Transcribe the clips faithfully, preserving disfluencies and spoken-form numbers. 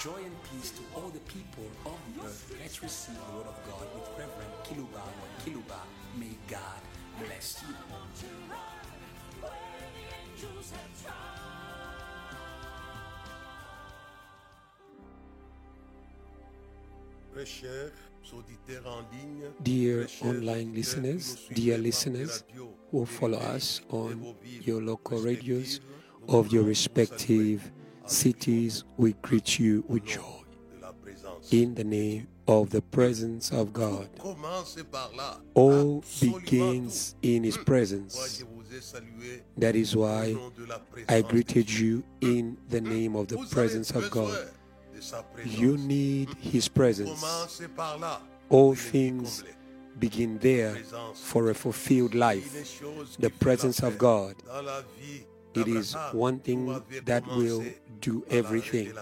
joy and peace to all the people of the earth. Let's receive the word of God with Reverend Kiluba or Kiluba. May God bless you. Dear online listeners, dear listeners who follow us on your local radios of your respective cities, we greet you with joy in the name of the presence of God. All begins in His presence. That is why I greeted you in the name of the presence of God. You need His presence. All things begin there for a fulfilled life. The presence of God. It is one thing that will do everything.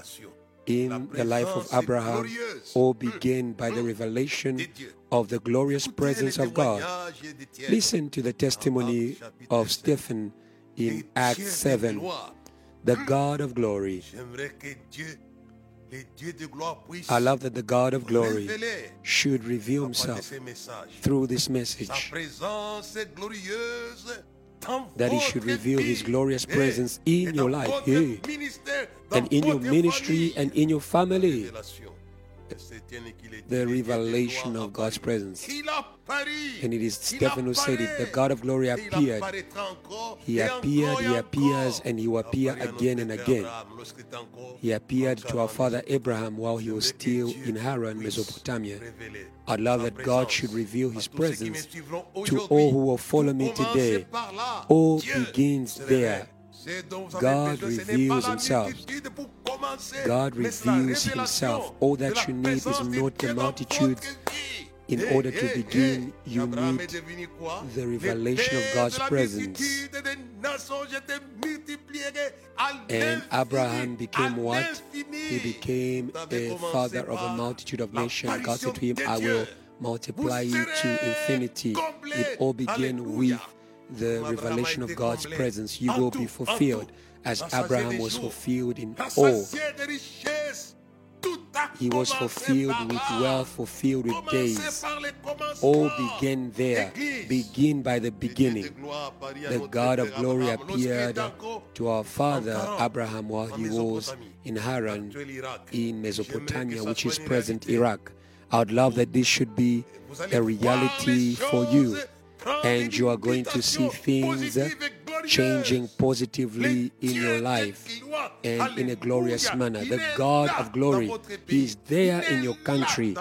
In the life of Abraham, all began by the revelation of the glorious presence of God. Listen to the testimony of Stephen in Acts seven, the God of glory. I love that the God of glory should reveal Himself through this message, that He should reveal His glorious presence in your life, hey, and in your ministry and in your family. The revelation of God's presence. And it is Stephen who said it, the God of glory appeared. He appeared, He appears, and He will appear again and again. He appeared to our father Abraham while he was still in Haran, Mesopotamia. I love that God should reveal His presence to all who will follow me today. All begins there. God reveals Himself. God reveals Himself. All that you need is not the multitudes. In order to begin, you need the revelation of God's presence. And Abraham became what? He became a father of a multitude of nations. God said to him, I will multiply you to infinity. It all began with the revelation of God's presence. You will be fulfilled as Abraham was fulfilled in all. He was fulfilled with wealth, fulfilled with days. All began there. Begin by the beginning. The God of glory appeared to our father Abraham while he was in Haran in Mesopotamia, which is present Iraq. I would love that this should be a reality for you. And you are going to see things changing positively in your life and in a glorious manner. The God of glory, He is there in your country.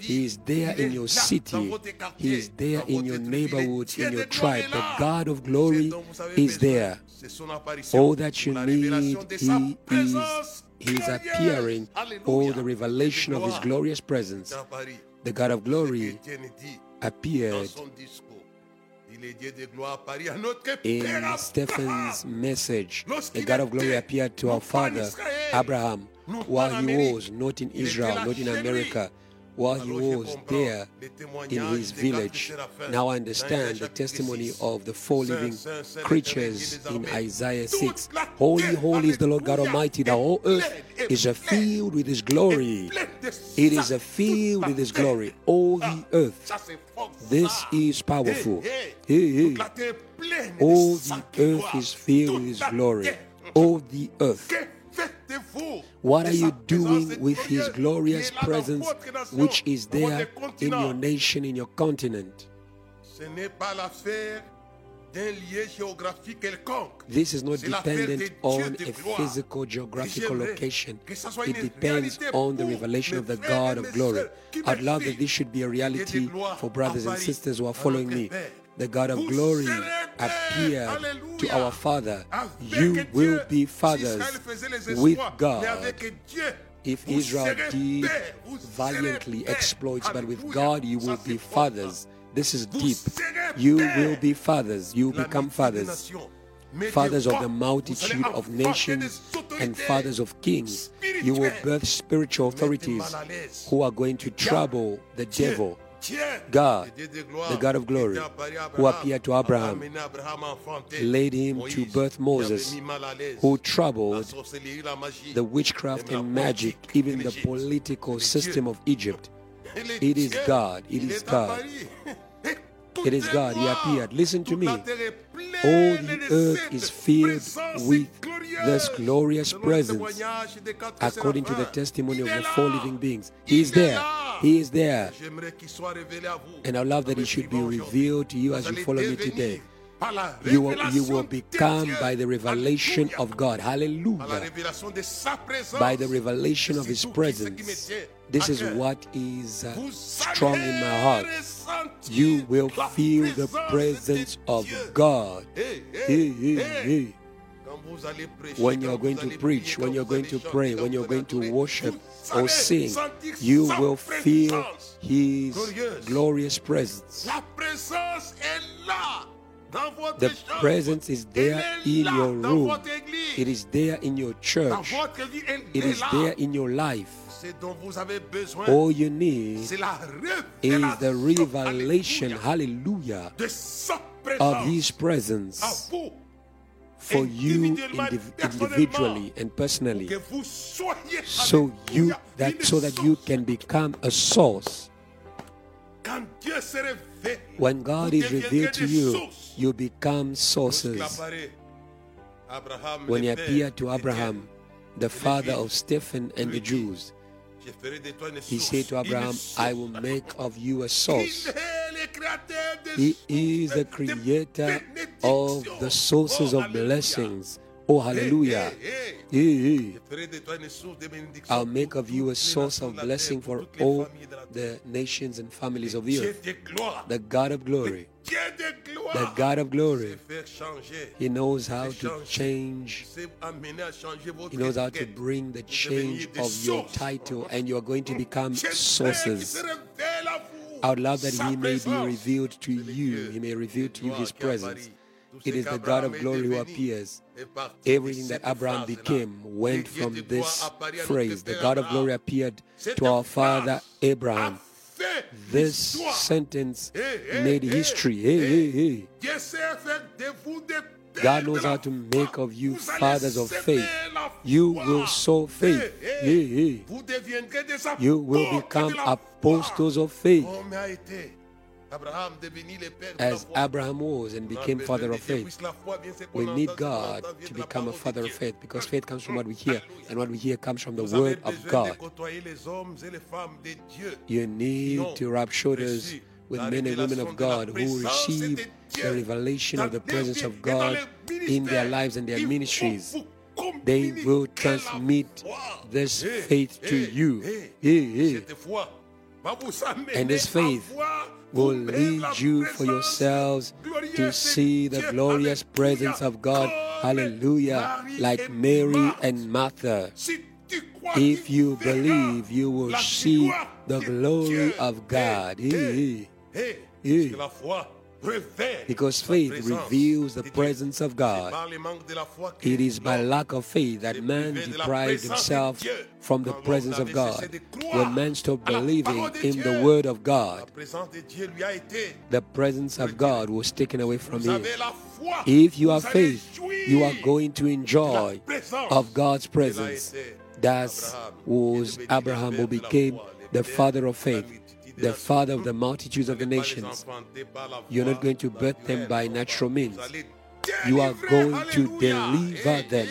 He is there in your city. He is there in your neighborhood, in your tribe. The God of glory is there. All that you need, He is His appearing, all the revelation of His glorious presence. The God of glory appeared in Stephen's message. The God of glory appeared to our father Abraham while he was not in Israel, not in America, while he was there in his village. Now I understand the testimony of the four living creatures in Isaiah six. Holy, holy is the Lord God Almighty. The whole earth is filled with His glory. It is filled with His glory. All the earth. This is powerful. Hey, hey. All the earth is filled with His glory. All the earth. What are you doing with His glorious presence, which is there in your nation, in your continent? This is not dependent on a physical geographical location. It depends on the revelation of the God of glory. I'd love that this should be a reality for brothers and sisters who are following me. The God of glory appeared to our Father. You will be fathers with God. If Israel did valiantly exploits, but with God you will be fathers. This is deep. You will be fathers. You become fathers. Fathers of the multitude of nations and fathers of kings. You will birth spiritual authorities who are going to trouble the devil. God, the God of glory, who appeared to Abraham, led him to birth Moses, who troubled the witchcraft and magic, even the political system of Egypt. It is God. It is God. It is God. He appeared. Listen to me. All the earth is filled with this glorious presence, according to the testimony of the four living beings. He is there. He is there. And I love that He should be revealed to you as you follow me today. You will, you will become by the revelation of God. Hallelujah. By the revelation of His presence. This is what is uh, strong in my heart. You will feel the presence of God. Hey, hey, hey. When you are going to preach, when you are going to pray, when you are going to worship or sing, you will feel His glorious presence. The presence is there in your room. It is there in your church. It is there in your life. All you need is the revelation, hallelujah, of His presence for you indiv- individually and personally, so you that so that you can become a source. When God is revealed to you, you become sources. When He appeared to Abraham, the father of Stephen and the Jews, He said to Abraham, I will make of you a source. He is the creator of the sources of blessings. Oh, hallelujah. I'll make of you a source of blessing for all the nations and families of the earth. The God of glory. The God of glory. He knows how to change. He knows how to bring the change of your title, and you are going to become sources. I would love that He may be revealed to you. He may reveal to you His presence. It is the God of glory who appears. Everything that Abraham became went from this phrase. The God of glory appeared to our father Abraham. This sentence made history. Hey, hey, hey. God knows how to make of you fathers of faith. You will sow faith. Hey, hey. You will become apostles of faith. As Abraham was and became father of faith, we need God to become a father of faith, because faith comes from what we hear, and what we hear comes from the word of God. You need to rub shoulders with men and women of God who receive the revelation of the presence of God in their lives and their ministries. They will transmit this faith to you. And this faith will lead you for yourselves to see the glorious presence of God. Hallelujah. Like Mary and Martha. If you believe, you will see the glory of God. Because faith reveals the presence of God. It is by lack of faith that man deprives himself from the presence of God. When man stops believing in the word of God, the presence of God was taken away from him. If you have faith, you are going to enjoy of God's presence. That was Abraham, who became the father of faith, the father of the multitudes of the nations. You're not going to birth them by natural means. You are going to deliver them.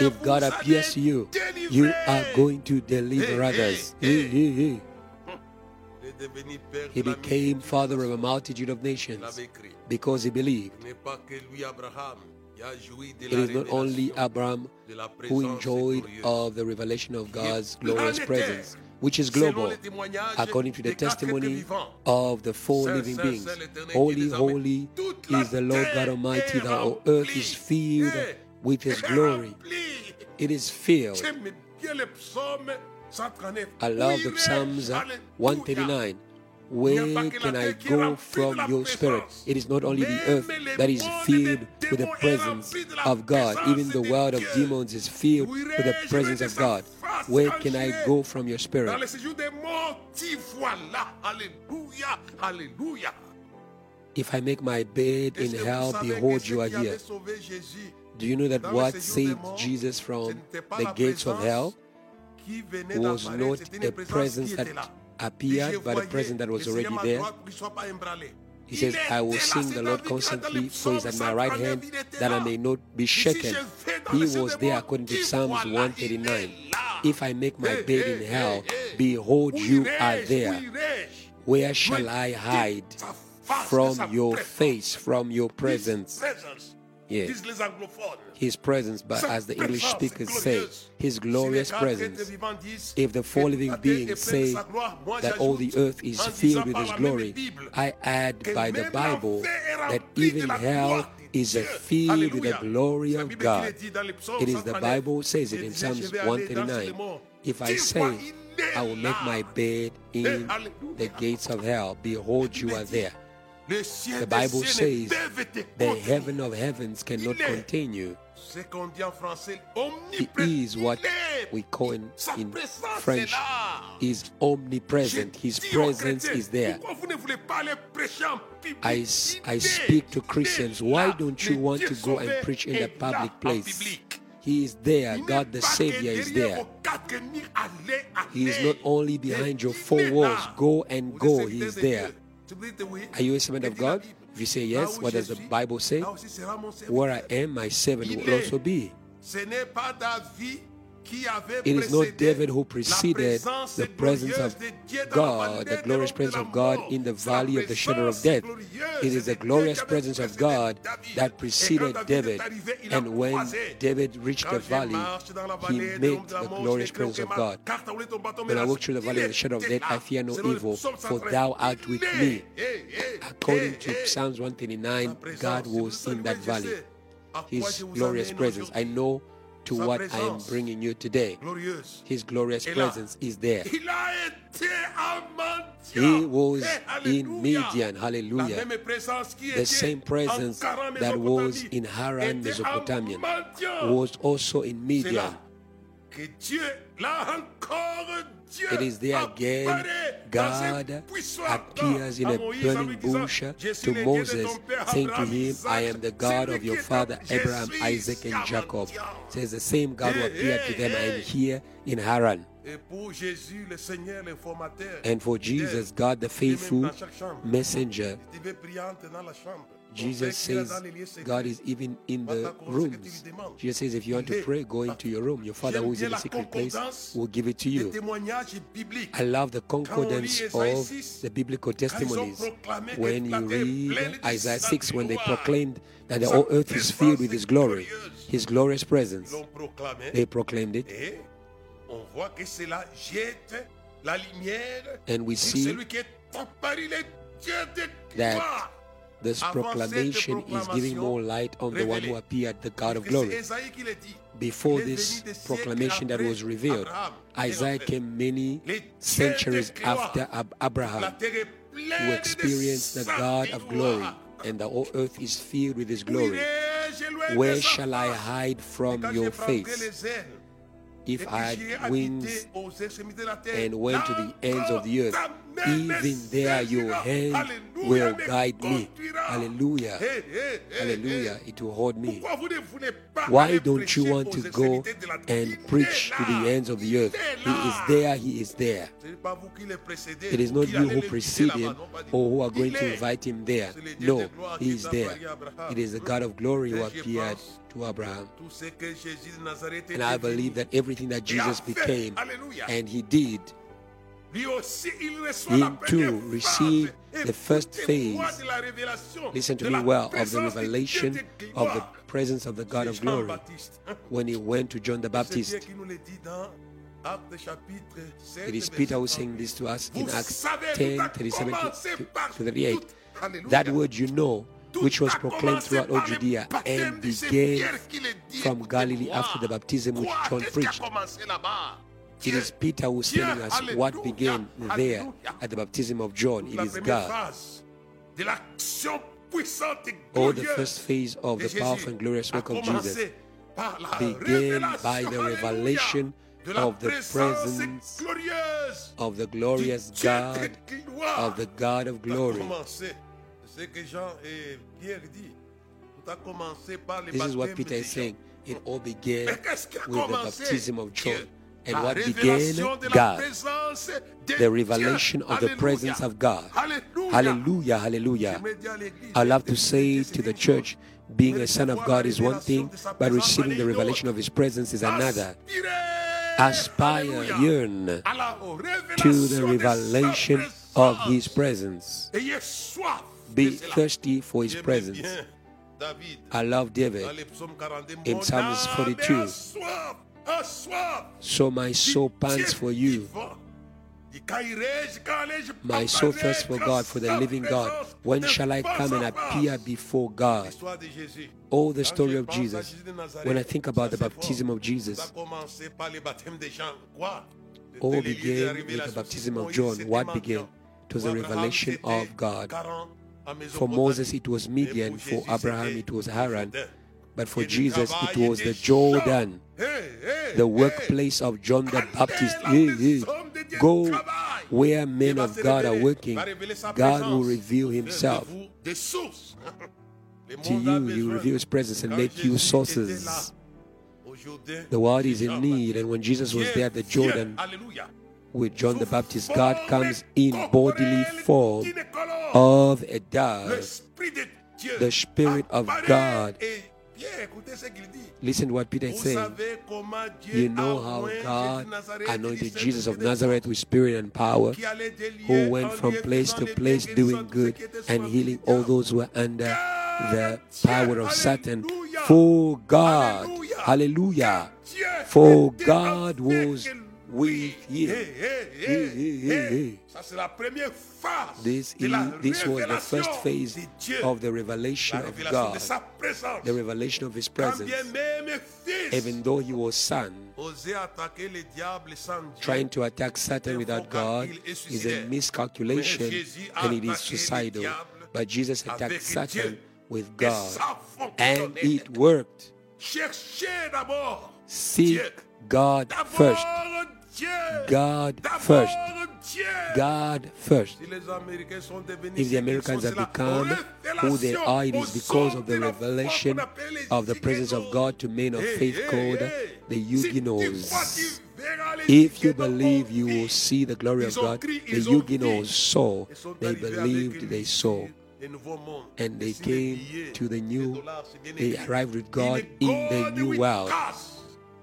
If God appears to you, you are going to deliver others. He became father of a multitude of nations because he believed. It is not only Abraham who enjoyed of the revelation of God's glorious presence, which is global, according to the testimony of the four living beings. Holy, holy is the Lord God Almighty, the whole earth is filled with His glory. It is filled. I love the Psalms one thirty-nine. Where can I go from your spirit? It is not only the earth that is filled with the presence of God. Even the world of demons is filled with the presence of God. Where can I go from your spirit? Hallelujah, hallelujah. If I make my bed in hell, behold, you are here. Do you know that what saved Jesus from the gates of hell was not a presence that appeared, but a presence that was already there? He says, I will sing the Lord constantly, for he is at my right hand, that I may not be shaken. He was there according to Psalms one thirty-nine. If I make my bed in hell, behold, you are there. Where shall I hide from your face, from your presence? Yeah. His presence, but as the English speakers say, his glorious presence. If the four living beings say that all the earth is filled with his glory, I add by the Bible that even hell is filled with the glory of God. It is the Bible says it in Psalms one thirty-nine. If I say, I will make my bed in the gates of hell, behold, you are there. The Bible says the heaven of heavens cannot contain you. He is what we call in, in French is omnipresent. His presence is there. I, I speak to Christians. Why don't you want to go and preach in the public place? He is there. God the Savior is there. He is not only behind your four walls. Go and go. He is there. Are you a servant of God? If you say yes, what does the Bible say? Where I am, my servant will also be. It is not David who preceded the presence of God, the glorious presence of God in the valley of the shadow of death. It is the glorious presence of God that preceded David. And when David reached the valley, he met the glorious presence of God. When I walk through the valley of the shadow of death, I fear no evil, for thou art with me. According to Psalms one thirty-nine, God was in that valley. His glorious presence. I know to what I am bringing you today. His glorious presence is there. He was in Midian, hallelujah. The same presence that was in Haran, Mesopotamia, was also in Midian. It is there again. God appears in a burning bush to Moses, saying to him, I am the God of your father Abraham, Isaac, and Jacob. It says the same God who appeared to them, I am here in Haran. And for Jesus, God the faithful messenger, Jesus says God is even in the rooms. Jesus says if you want to pray, go into your room. Your Father who is in the secret place will give it to you. I love the concordance of the biblical testimonies. When you read Isaiah six, when they proclaimed that the whole earth is filled with his glory, his glorious presence, they proclaimed it. And we see that this proclamation is giving more light on the one who appeared, the God of glory. Before this proclamation that was revealed, Isaiah came many centuries after Abraham, who experienced the God of glory, and the whole earth is filled with his glory. Where shall I hide from your face? If I had wings and went to the ends of the earth, even there your hand will guide me. Hallelujah. Hallelujah. It will hold me. Why don't you want to go and preach to the ends of the earth? He is there. He is there. It is not you who precede him or who are going to invite him there. No, he is there. It is the God of glory who appeared to Abraham. And I believe that everything that Jesus became and he did, he too received the first phase, listen to me well, of the revelation of the presence of the God of glory when he went to John the Baptist. It is Peter who is saying this to us in Acts ten, thirty-seven to thirty-eight. That word you know, which was proclaimed throughout all Judea and began from Galilee after the baptism which John preached. It is Peter who is telling us what began there at the baptism of John. It is God. All the first phase of the powerful and glorious work of Jesus began by the revelation of the presence of the glorious God, of the God of glory. This is what Peter is saying. It all began with the baptism of John. And what began? God. The revelation of the presence of God. Hallelujah, hallelujah. I love to say to the church, being a son of God is one thing, but receiving the revelation of His presence is another. Aspire, yearn to the revelation of His presence. Be thirsty for His presence. I love David in Psalms forty-two. So my soul pants for you. My soul thirsts for God, for the living God. When shall I come and appear before God? Oh, the story of Jesus. When I think about the baptism of Jesus, all began with the baptism of John. What began? It was the revelation of God. For Moses, it was Midian. For Abraham, it was Haran. But for Jesus, it was the Jordan, the workplace of John the Baptist. Go where men of God are working. God will reveal Himself to you. He will reveal His presence and make you sources. The world is in need. And when Jesus was there at the Jordan with John the Baptist, God comes in bodily form of a dove. The Spirit of God. Listen to what Peter is saying. You know how God anointed Jesus of Nazareth with spirit and power, who went from place to place doing good and healing all those who were under the power of Satan. For God, hallelujah, for God was with Him. This, is, this was the first phase of the revelation of God, the revelation of His presence. Even though He was Son, trying to attack Satan without God is a miscalculation and it is suicidal. But Jesus attacked Satan with God, and it worked. Seek God first. God first. God first. If the Americans have become who they are, it is because of the revelation of the presence of God to men of faith called the Huguenots. If you believe, you will see the glory of God. The Huguenots saw, they believed they saw. And they came to the new, they arrived with God in the new world.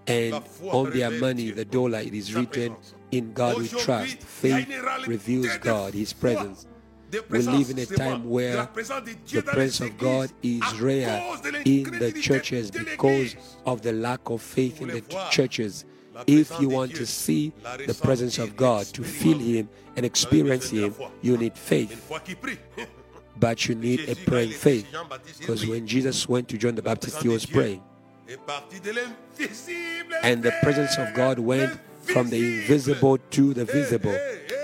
And on their money, the dollar, it is written, in God we trust. Faith reveals God, His presence. We live in a time where the presence of God is rare in the churches because of the lack of faith in the churches. If you want to see the presence of God, to feel Him and experience Him, you need faith. But you need a praying faith. Because when Jesus went to John the Baptist, He was praying. And the presence of God went from the invisible to the visible.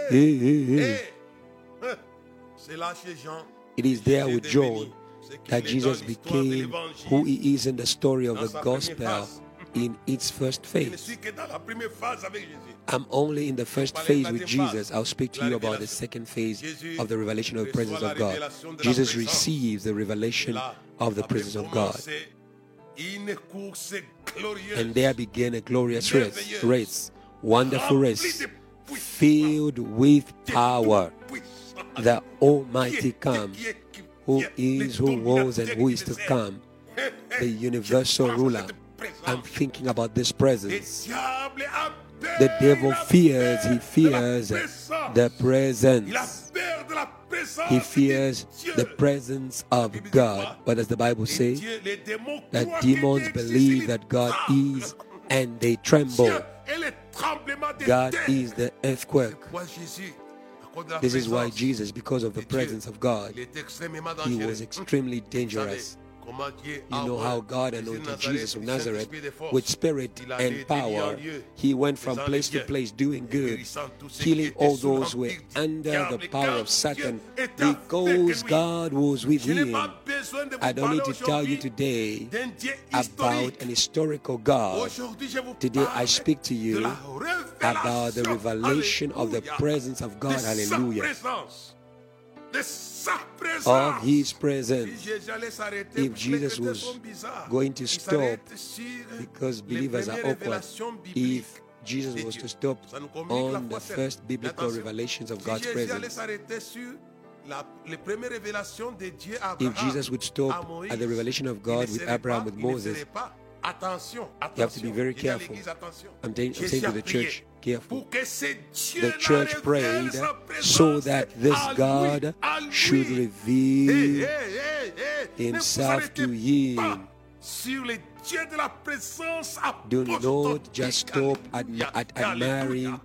It is there with John that Jesus became who He is in the story of the gospel in its first phase. I'm only in the first phase with Jesus. I'll speak to you about the second phase of the revelation of the presence of God. Jesus receives the revelation of the presence of God. And there began a glorious race, race, wonderful race, filled with power. The Almighty comes, who is, who was, and who is to come, the universal ruler. I'm thinking about this presence. The devil fears, he fears the presence. He fears the presence of God. What does the Bible say? That demons believe that God is and they tremble. God is the earthquake. This is why Jesus, because of the presence of God, He was extremely dangerous. You know how God anointed Jesus of Nazareth with spirit and power. He went from place to place doing good, healing all those who were under the power of Satan, because God was with him. I don't need to tell you today about an historical God. Today I speak to you about the revelation of the presence of God. Hallelujah. Of his presence. If Jesus was going to stop, because believers are awkward, if Jesus was to stop on the first biblical revelations of God's presence, if Jesus would stop at the revelation of God with Abraham, with Moses, you have to be very careful. I'm saying to the church, careful. The church prayed so that this God should reveal himself to him. Do not just stop at, at admiring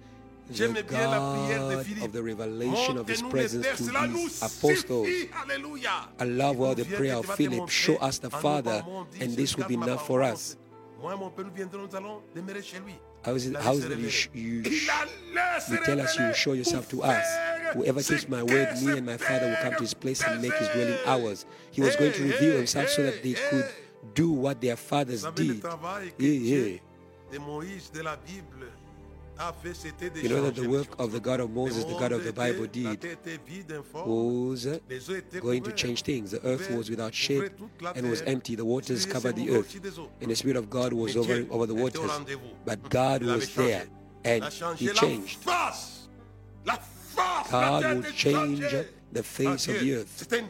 the God of the revelation of his presence to his apostles. I love all the prayer of Philip, show us the Father, and this will be enough for us. How is it, how is it you, sh- you, sh- you tell us you will show yourself to us? Whoever keeps my word, me and my Father will come to his place and make his dwelling ours. He was going to reveal himself so that they could do what their fathers did. Yeah, yeah. You know that the work of the God of Moses, the God of the Bible, did was going to change things. The earth was without shape and was empty. The waters covered the earth, and the Spirit of God was over, over the waters. But God was there, and he changed. God will change the face of the earth. The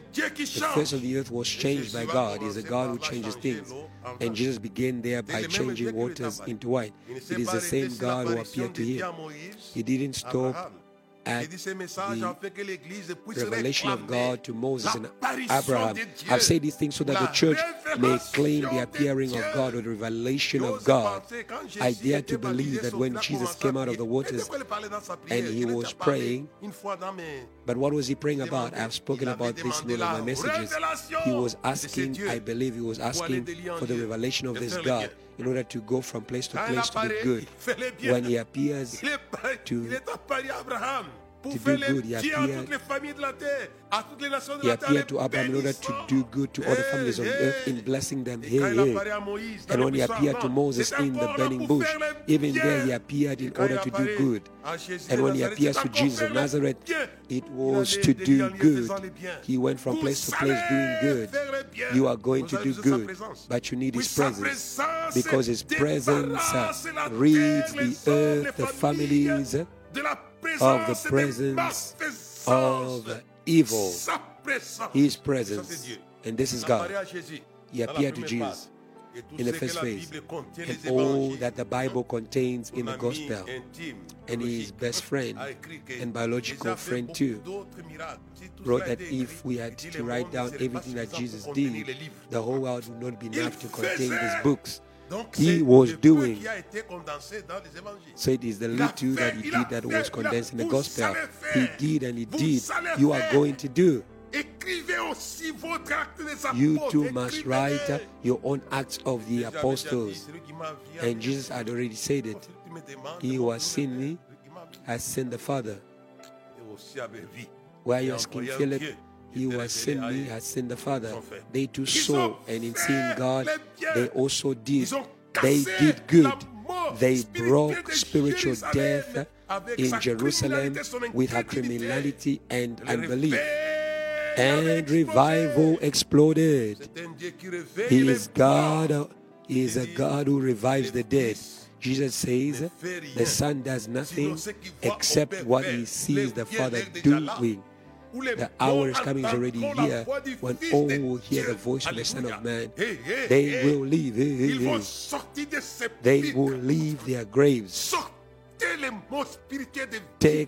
face of the earth was changed by God. He is a God who changes things. And Jesus began there by changing waters into wine. It is the same God who appeared to him. He didn't stop at the revelation of God to Moses and Abraham. I've said these things so that the church may claim the appearing of God or the revelation of God. I dare to believe that when Jesus came out of the waters and he was praying, but what was he praying about? I have spoken about this in one of my messages. He was asking, I believe he was asking for the revelation of this God in order to go from place to place to do good. When he appears to to do good, he appeared, he appeared to Abraham in order to do good to all the families on earth in blessing them. Hey, hey. And when he appeared to Moses in the burning bush, even there he appeared in order to do good. And when he appears to Jesus of Nazareth, it was to do good. He went from place to place doing good. You are going to do good, but you need his presence, because his presence reads the earth, the families, of the presence of evil. His presence. And this is God. He appeared to Jesus in the first phase. And all that the Bible contains in the gospel. And his best friend and biological friend too wrote that if we had to write down everything that Jesus did, the whole world would not be enough to contain these books. He was doing. So it is the little that he did that was condensed in the gospel. He did and he did. You are going to do. You too must write your own acts of the apostles. And Jesus had already said it. He who has seen me has seen the Father. Why are you asking Philip? He who has seen me has seen the Father. They too saw, and in seeing God, they also did. They did good. They broke spiritual death in Jerusalem with her criminality and unbelief. And revival exploded. He is God. He is a God who revives the dead. Jesus says, the Son does nothing except what he sees the Father doing. The hour is coming, is already here, when all will hear the voice of the Son of Man. They will leave. Hey, hey, hey. They will leave their graves. Take the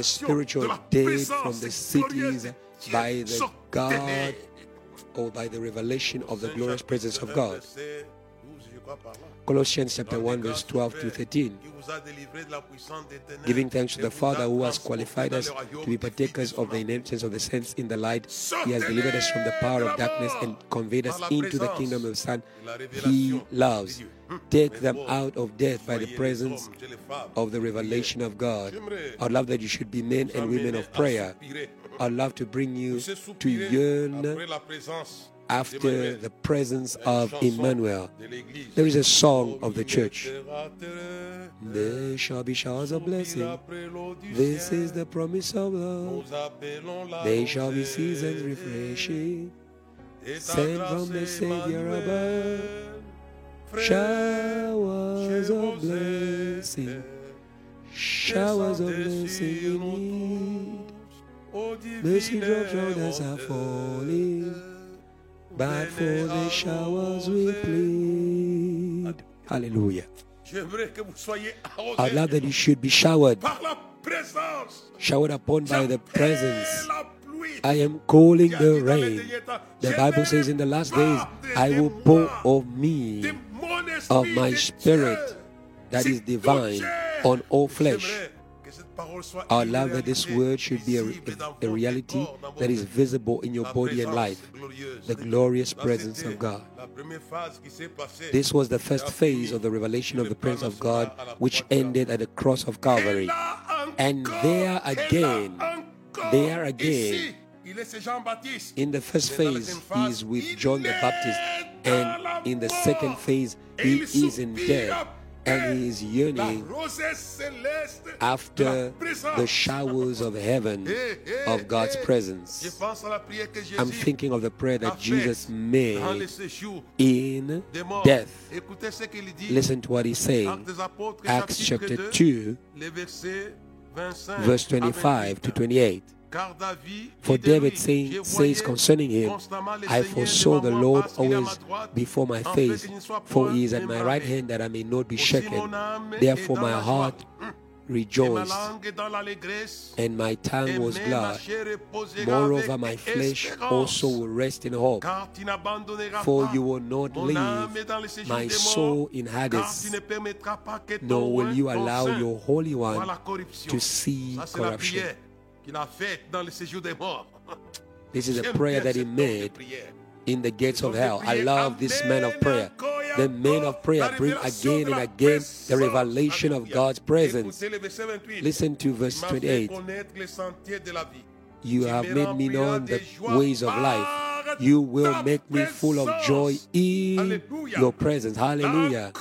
spiritual dead from the cities by the God or by the revelation of the glorious presence of God. Colossians chapter one, verse twelve to thirteen, giving thanks to the Father who has qualified us to be partakers of the inheritance of the saints in the light. He has delivered us from the power of darkness and conveyed us into the kingdom of the Son He loves. Take them out of death by the presence of the revelation of God. I'd love that you should be men and women of prayer. I'd love to bring you to yearn after the presence of Emmanuel. There is a song of the church. There shall be showers of blessing. This is the promise of love. There shall be seasons refreshing, sent from the Savior above. Showers of blessing, showers of blessing you need. Mercy drops on us are falling, but for the showers we plead. Hallelujah. I'd love that you should be showered. Showered upon by the presence. I am calling the rain. The Bible says in the last days, I will pour of me, of my spirit, that is divine, on all flesh. Our love that this word should be a, a, a reality that is visible in your body and life, the glorious presence of God. This was the first phase of the revelation of the presence of God, which ended at the cross of Calvary. And there again, there again, in the first phase, he is with John the Baptist, and in the second phase, he is in death. And he is yearning after the showers of heaven, of God's presence. I'm thinking of the prayer that Jesus made in death. Listen to what he's saying. Acts chapter two, verse twenty-five to twenty-eight. For David saying, says concerning him, I foresaw the Lord always before my face, for he is at my right hand that I may not be shaken. Therefore my heart rejoiced, and my tongue was glad. Moreover, my flesh also will rest in hope, for you will not leave my soul in Hades, nor will you allow your Holy One to see corruption. This is a prayer that he made in the gates of hell. I love this man of prayer. The men of prayer bring again and again the revelation of God's presence. Listen to verse twenty-eight. You have made me know the ways of life. You will make me full of joy in your presence. Hallelujah.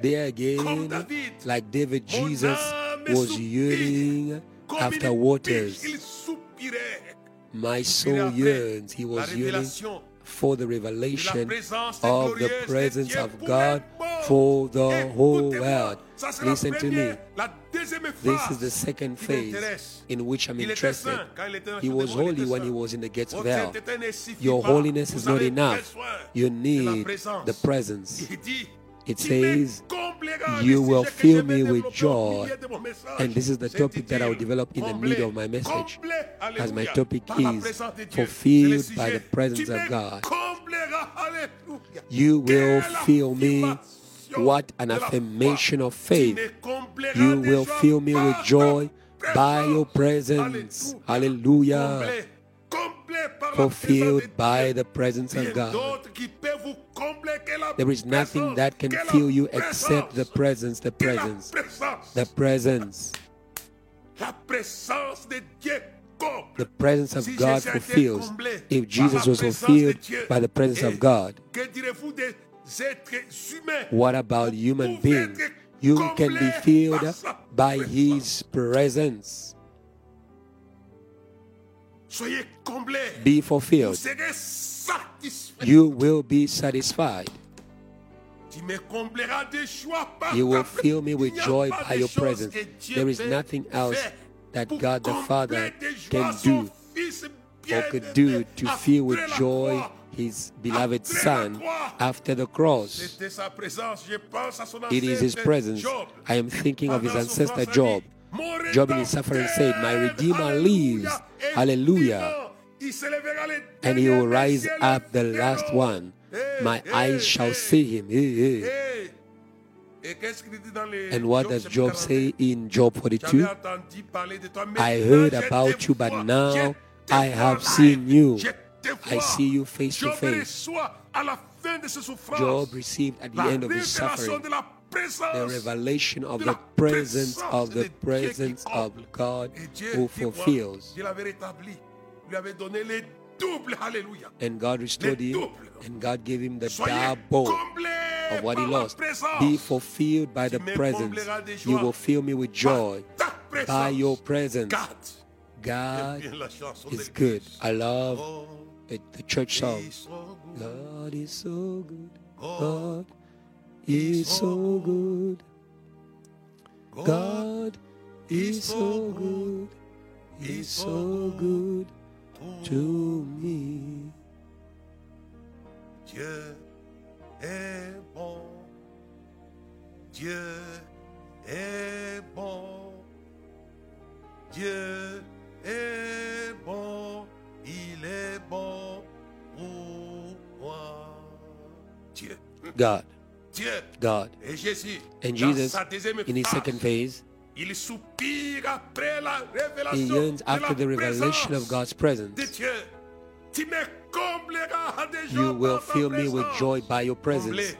There again, like David, Jesus was yearning after waters. My soul yearns. He was yearning for the revelation of the presence of God for the whole world. Listen to me. This is the second phase in which I'm interested. He was holy when he was in the gates of hell. Your holiness is not enough. You need the presence. It says, you will fill me with joy. And this is the topic that I will develop in the middle of my message, as my topic is fulfilled by the presence of God. You will fill me. What an affirmation of faith. You will fill me with joy by your presence. Hallelujah. Fulfilled by the presence of God. There is nothing that can fill you except the presence, the presence, the presence. The presence of God fulfills. If Jesus was fulfilled by the presence of God, what about human beings? You can be filled by His presence. Be fulfilled. You will be satisfied. You will fill me with joy by your presence. There is nothing else that God the Father can do or could do to fill with joy His beloved Son after the cross. It is His presence. I am thinking of his ancestor Job. Job in his suffering said, my Redeemer lives. Hallelujah. and he will rise up the last one. My eyes shall see him. And what does Job say in Job forty-two? I heard about you, but now I have seen you. I see you face to face. Job received at the end of his suffering the revelation of the presence of the presence of God who fulfills. And God restored him, and God gave him the double of what he lost. Be fulfilled by the presence. You will fill me with joy by your presence. God is good. I love it, the church song. God is so good. God is so good. God is so good. He's so good to me. Dieu est bon. Dieu est bon. Dieu est bon. Il est bon pour moi. Dieu. God. Dieu. God. Et Jésus. And Jesus, in his second phase, he yearns after the revelation of God's presence. You will fill me with joy by your presence.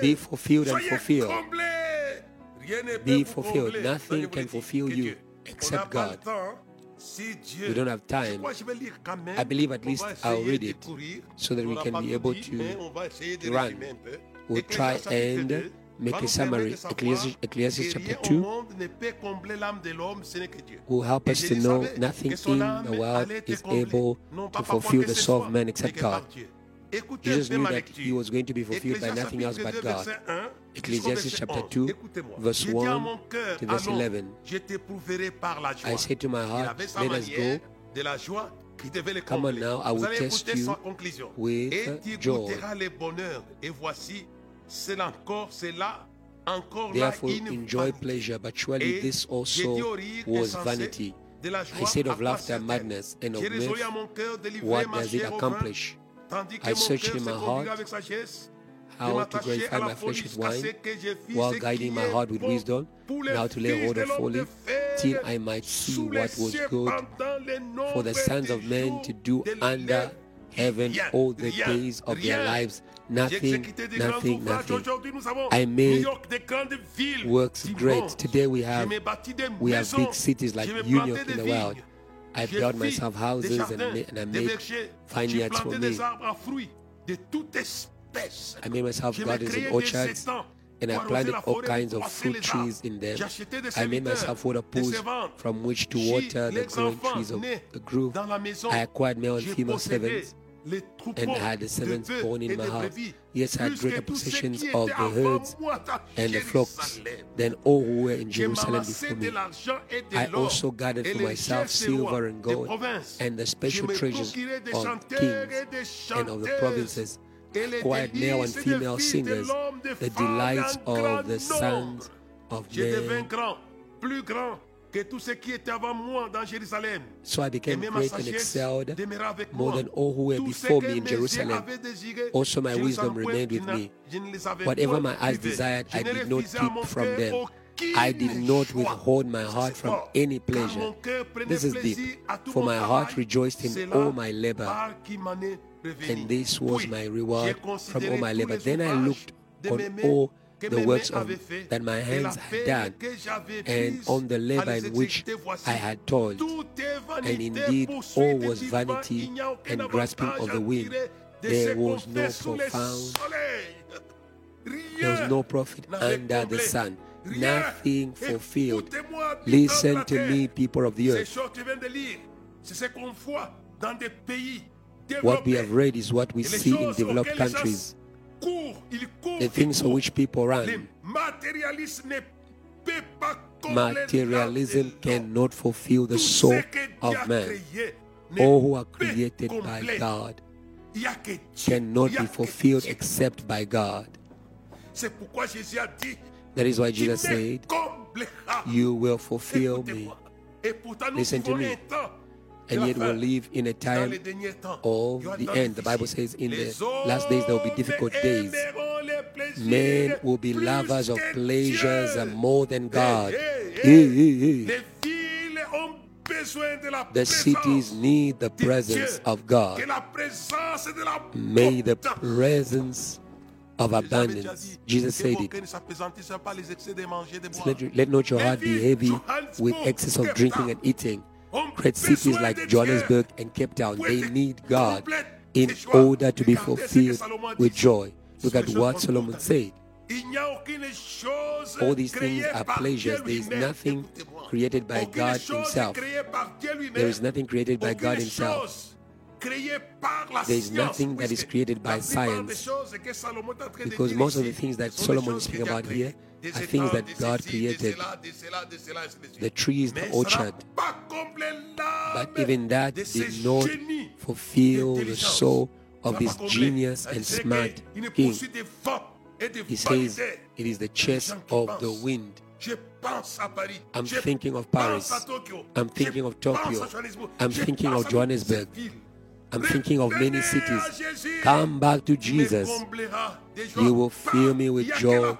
Be fulfilled and fulfilled. Be fulfilled. Nothing can fulfill you except God. We don't have time. I believe at least I'll read it so that we can be able to run. We'll try and make a summary. Ecclesiastes chapter two will help us to know nothing in the world is able to fulfill the soul of man except God. Jesus knew that he was going to be fulfilled by nothing else but God. Ecclesiastes chapter two, verse one to verse eleven. I say to my heart, let us go. Come on now, I will test you with joy. Therefore, enjoy pleasure, but surely this also was vanity. I said of laughter, madness, and of mirth, what does it accomplish? I searched in my heart how to gratify my flesh with wine, while guiding my heart with wisdom, now to lay hold of folly, till I might see what was good for the sons of men to do under heaven all the days of their lives. Nothing, nothing, nothing. I made works great. Today we have we have big cities like New York in the world. I built myself houses and, and I made vineyards for me. I made myself gardens and orchards, and I planted all kinds of fruit trees in them. I made myself water pools from which to water the growing trees of the grove. I acquired male and female servants, and I had the servants born in my house. Yes, I had greater possessions of the herds and the flocks than all who were in Jerusalem before me. I also gathered for myself silver and gold and the special treasures of kings and of the provinces. I acquired male and female singers, the delights of the sons of men. So I became great and excelled more than all who were before me in Jerusalem. Also my wisdom remained with me. Whatever my eyes desired, I did not keep from them. I did not withhold my heart from any pleasure. This is deep. For my heart rejoiced in all my labor, and this was my reward from all my labor. Then I looked on all the works of, that my hands had done, and on the labor in which I had toiled. And indeed, all was vanity and grasping of the wind. There was no profound, there was no profit under the sun. Nothing fulfilled. Listen to me, people of the earth. What we have read is what we see in developed countries. The things for which people run. Materialism cannot fulfill the soul of man. All who are created by God cannot be fulfilled except by God. That is why Jesus said, you will fulfill me. Listen to me. and yet will live in a time of the end. The Bible says in the last days there will be difficult days. Men will be lovers of pleasures more than God. The cities need the presence of God. May the presence of abundance. Jesus said it. Let, let not your heart be heavy with excess of drinking and eating. Great cities like Johannesburg and Cape Town, they need God in order to be fulfilled with joy. Look at what Solomon said. All these things are pleasures. There is nothing created by God Himself. There is nothing created by God Himself. There is nothing that is created by science, because most of the things that Solomon is speaking about here are things that God created. The trees, the orchard. But even that did not fulfill the soul of this genius and smart king. He says it is the chest of the wind. I'm thinking of Paris. I'm thinking of Tokyo. I'm thinking of Johannesburg. I'm thinking of many cities. Come back to Jesus. You will fill me with joy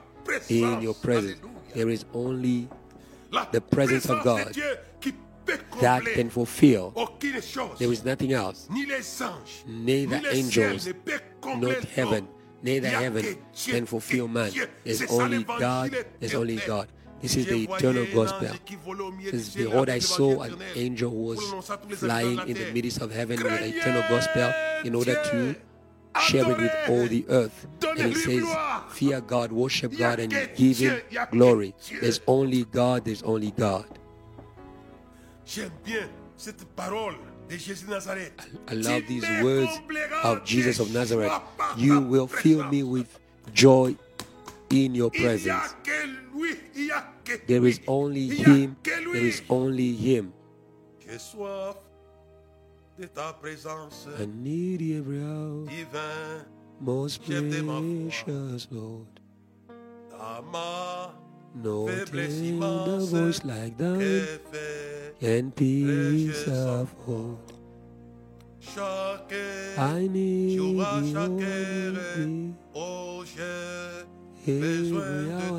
in your presence. There is only the presence of God that can fulfill. There is nothing else. Neither angels, not heaven, neither heaven can fulfill man. There's only God. There's only God. This is the eternal gospel. Since behold, I saw an angel who was flying in the midst of heaven with the eternal gospel in order to share it with all the earth. And it says, fear God, worship God, and give Him glory. There's only God, there's only God. I love these words of Jesus of Nazareth. You will fill me with joy in your presence. There is only Him. There is only Him. I need every hour, most precious Lord. No tender voice like thine, and peace afford. I need Thee, every hour I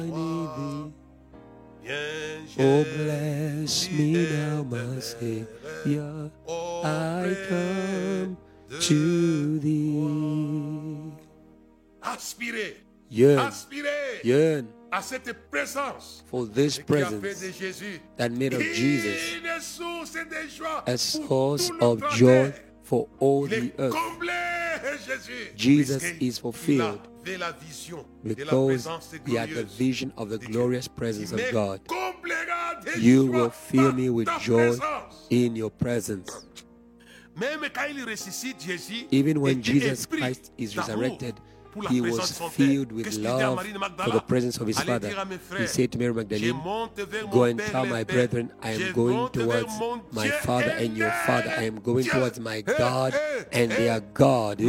need Thee. Oh, bless me now, my Savior, I come to Thee. Aspirez, yearn for this presence that made of Jesus a source of joy for all the earth. Jesus is fulfilled, because we are the vision of the glorious presence of God. You will fill me with joy in your presence. Even when Jesus Christ is resurrected, He was filled with love for the presence of His Father. He said to Mary Magdalene, go and tell my brethren, I am going towards my Father and your Father. I am going towards my God and their God.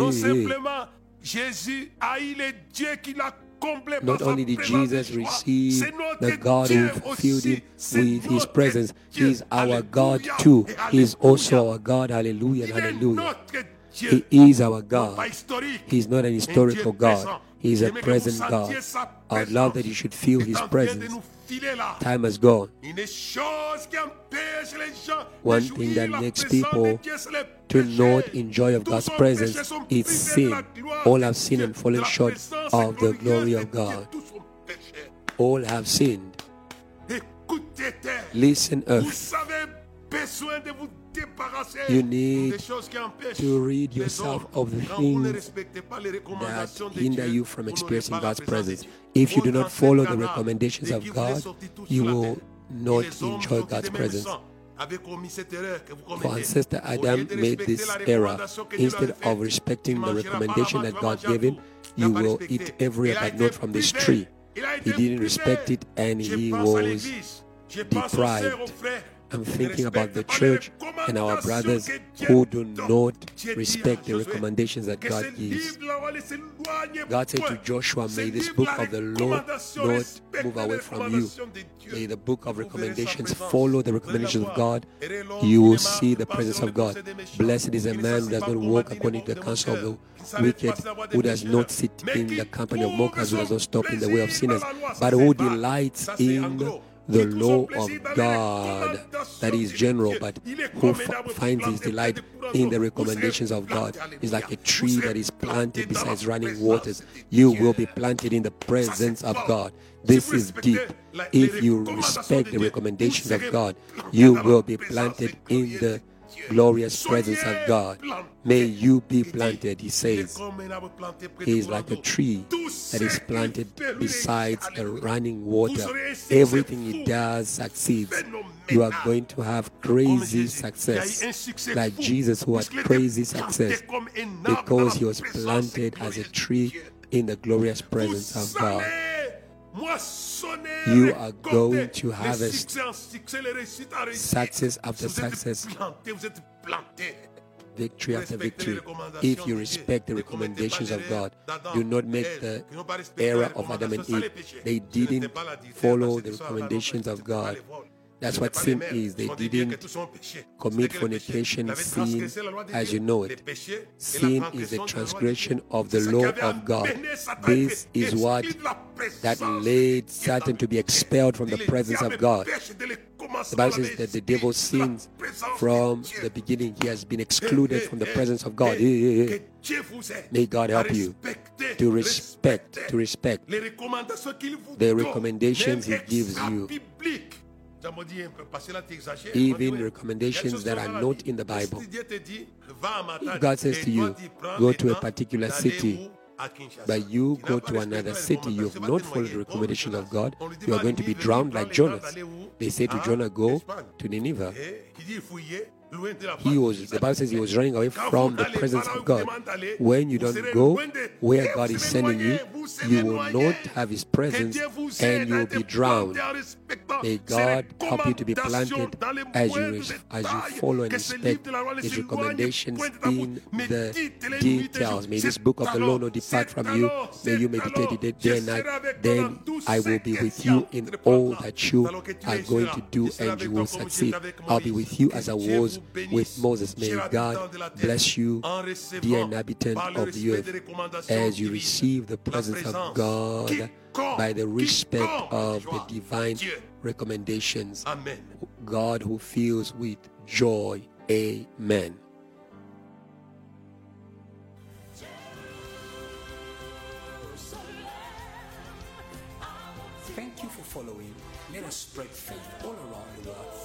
Not only did Jesus receive the God who filled Him with His presence, He is our God too. He is also our God. Hallelujah, hallelujah. He is our God. He is not an historical God. He is a present God. I would love that you should feel His presence. Time has gone. One thing that makes people to not enjoy of God's presence is sin. All have sinned and fallen short of the glory of God. All have sinned. Listen, earth. You need to rid yourself of the things that hinder you from experiencing God's presence. If you do not follow the recommendations of God, you will not enjoy God's presence. For ancestor Adam made this error. Instead of respecting the recommendation that God gave him, you will eat every but not from this tree. He didn't respect it and he was deprived. I'm thinking about the church and our brothers who do not respect the recommendations that God gives. God said to Joshua, may this book of the law not move away from you. May the book of recommendations follow the recommendations of God. You will see the presence of God. Blessed is a man who does not walk according to the counsel of the wicked, who does not sit in the company of mockers, who does not stop in the way of sinners, but who delights in the law of God, that is general, but who f- finds his delight in the recommendations of God, is like a tree that is planted beside running waters. You will be planted in the presence of God. This is deep. If you respect the recommendations of God, you will be planted in the glorious presence of God. May you be planted, he says. He is like a tree that is planted beside a running water. Everything he does succeeds. You are going to have crazy success, like Jesus, who had crazy success because he was planted as a tree in the glorious presence of God. You are going to harvest success after success, victory after victory, if you respect the recommendations of God. Do not make the error of Adam and Eve. They didn't follow the recommendations of God. That's what sin is. They didn't commit fornication, sin as you know it. Sin is the transgression of the law of God. This is what that led Satan to be expelled from the presence of God. The Bible says that the devil sins from the beginning. He has been excluded from the presence of God. May God help you to respect, to respect the recommendations he gives you. Even recommendations that are not in the Bible. If God says to you, go to a particular city, but you go to another city, you have not followed the recommendation of God, you are going to be drowned like Jonah. They say to Jonah, go to Nineveh. He was, the Bible says he was running away from the presence of God. When you don't go where God is sending you, you will not have his presence and you will be drowned. May God help you to be planted as you as you follow and respect his recommendations in the details. May this book of the law not depart from you. May you meditate it day and night. Then I will be with you in all that you are going to do and you will succeed. I'll be with you as I was with Moses. May God bless you, dear inhabitant of the earth, as you receive the presence of God by the respect of the divine recommendations. Amen. God who fills with joy. Amen. Thank you for following. Let us spread faith all around the world.